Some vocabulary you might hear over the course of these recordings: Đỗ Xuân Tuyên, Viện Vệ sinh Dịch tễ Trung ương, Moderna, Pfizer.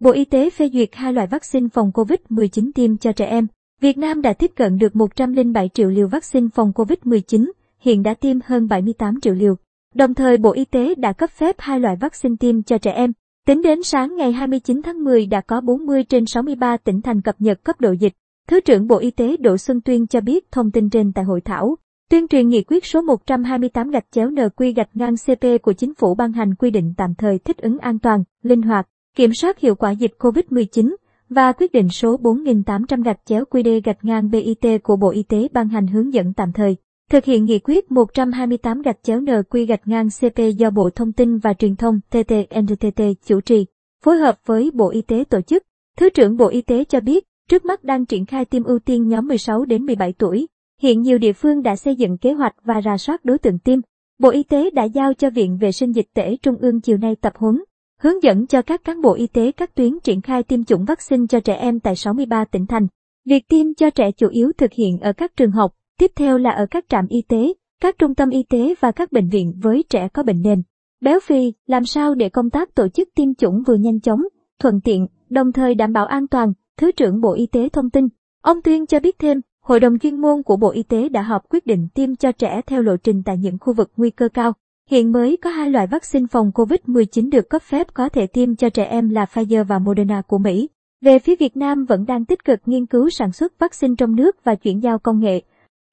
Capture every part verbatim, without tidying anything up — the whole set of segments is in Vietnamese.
Bộ Y tế phê duyệt hai loại vaccine phòng Covid mười chín tiêm cho trẻ em. Việt Nam đã tiếp cận được một trăm lẻ bảy triệu liều vaccine phòng Covid mười chín, hiện đã tiêm hơn bảy mươi tám triệu liều. Đồng thời Bộ Y tế đã cấp phép hai loại vaccine tiêm cho trẻ em. Tính đến sáng ngày hai mươi chín tháng mười đã có bốn mươi trên sáu mươi ba tỉnh thành cập nhật cấp độ dịch. Thứ trưởng Bộ Y tế Đỗ Xuân Tuyên cho biết thông tin trên tại hội thảo. Tuyên truyền nghị quyết số một trăm hai mươi tám gạch chéo N Q gạch ngang C P của Chính phủ ban hành quy định tạm thời thích ứng an toàn, linh hoạt, kiểm soát hiệu quả dịch Covid mười chín và quyết định số bốn nghìn tám trăm gạch chéo Q D gạch ngang B I T của Bộ Y tế ban hành hướng dẫn tạm thời thực hiện nghị quyết một trăm hai mươi tám gạch chéo N Q gạch ngang C P do Bộ Thông tin và Truyền thông T T N T T chủ trì, phối hợp với Bộ Y tế tổ chức. Thứ trưởng Bộ Y tế cho biết, trước mắt đang triển khai tiêm ưu tiên nhóm mười sáu đến mười bảy tuổi. Hiện nhiều địa phương đã xây dựng kế hoạch và rà soát đối tượng tiêm. Bộ Y tế đã giao cho Viện Vệ sinh Dịch tễ Trung ương chiều nay tập huấn, hướng dẫn cho các cán bộ y tế các tuyến triển khai tiêm chủng vaccine cho trẻ em tại sáu mươi ba tỉnh thành. Việc tiêm cho trẻ chủ yếu thực hiện ở các trường học, tiếp theo là ở các trạm y tế, các trung tâm y tế và các bệnh viện với trẻ có bệnh nền, béo phì, làm sao để công tác tổ chức tiêm chủng vừa nhanh chóng, thuận tiện, đồng thời đảm bảo an toàn, Thứ trưởng Bộ Y tế thông tin. Ông Tuyên cho biết thêm, Hội đồng chuyên môn của Bộ Y tế đã họp quyết định tiêm cho trẻ theo lộ trình tại những khu vực nguy cơ cao. Hiện mới có hai loại vaccine phòng Covid mười chín được cấp phép có thể tiêm cho trẻ em là Pfizer và Moderna của Mỹ. Về phía Việt Nam vẫn đang tích cực nghiên cứu sản xuất vaccine trong nước và chuyển giao công nghệ.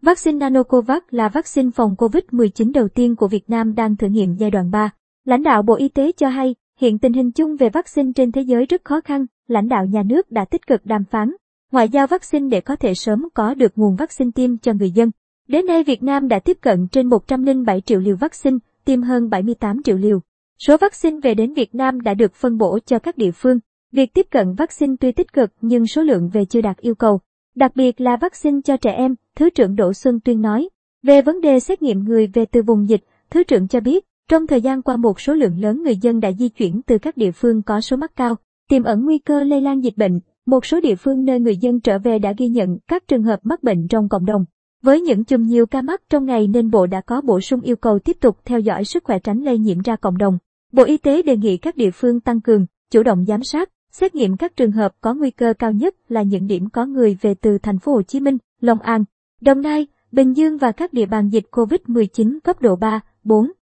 Vaccine Nanocovax là vaccine phòng Covid mười chín đầu tiên của Việt Nam đang thử nghiệm giai đoạn ba. Lãnh đạo Bộ Y tế cho hay, hiện tình hình chung về vaccine trên thế giới rất khó khăn, lãnh đạo nhà nước đã tích cực đàm phán, ngoại giao vaccine để có thể sớm có được nguồn vaccine tiêm cho người dân. Đến nay Việt Nam đã tiếp cận trên một trăm lẻ bảy triệu liều vaccine, tiêm hơn bảy mươi tám triệu liều. Số vaccine về đến Việt Nam đã được phân bổ cho các địa phương. Việc tiếp cận vaccine tuy tích cực nhưng số lượng về chưa đạt yêu cầu. Đặc biệt là vaccine cho trẻ em, Thứ trưởng Đỗ Xuân Tuyên nói. Về vấn đề xét nghiệm người về từ vùng dịch, Thứ trưởng cho biết, trong thời gian qua một số lượng lớn người dân đã di chuyển từ các địa phương có số mắc cao, tiềm ẩn nguy cơ lây lan dịch bệnh. Một số địa phương nơi người dân trở về đã ghi nhận các trường hợp mắc bệnh trong cộng đồng. Với những chùm nhiều ca mắc trong ngày nên Bộ đã có bổ sung yêu cầu tiếp tục theo dõi sức khỏe tránh lây nhiễm ra cộng đồng. Bộ Y tế đề nghị các địa phương tăng cường, chủ động giám sát, xét nghiệm các trường hợp có nguy cơ cao nhất là những điểm có người về từ thành phố Hồ Chí Minh, Long An, Đồng Nai, Bình Dương và các địa bàn dịch Covid mười chín cấp độ ba, bốn.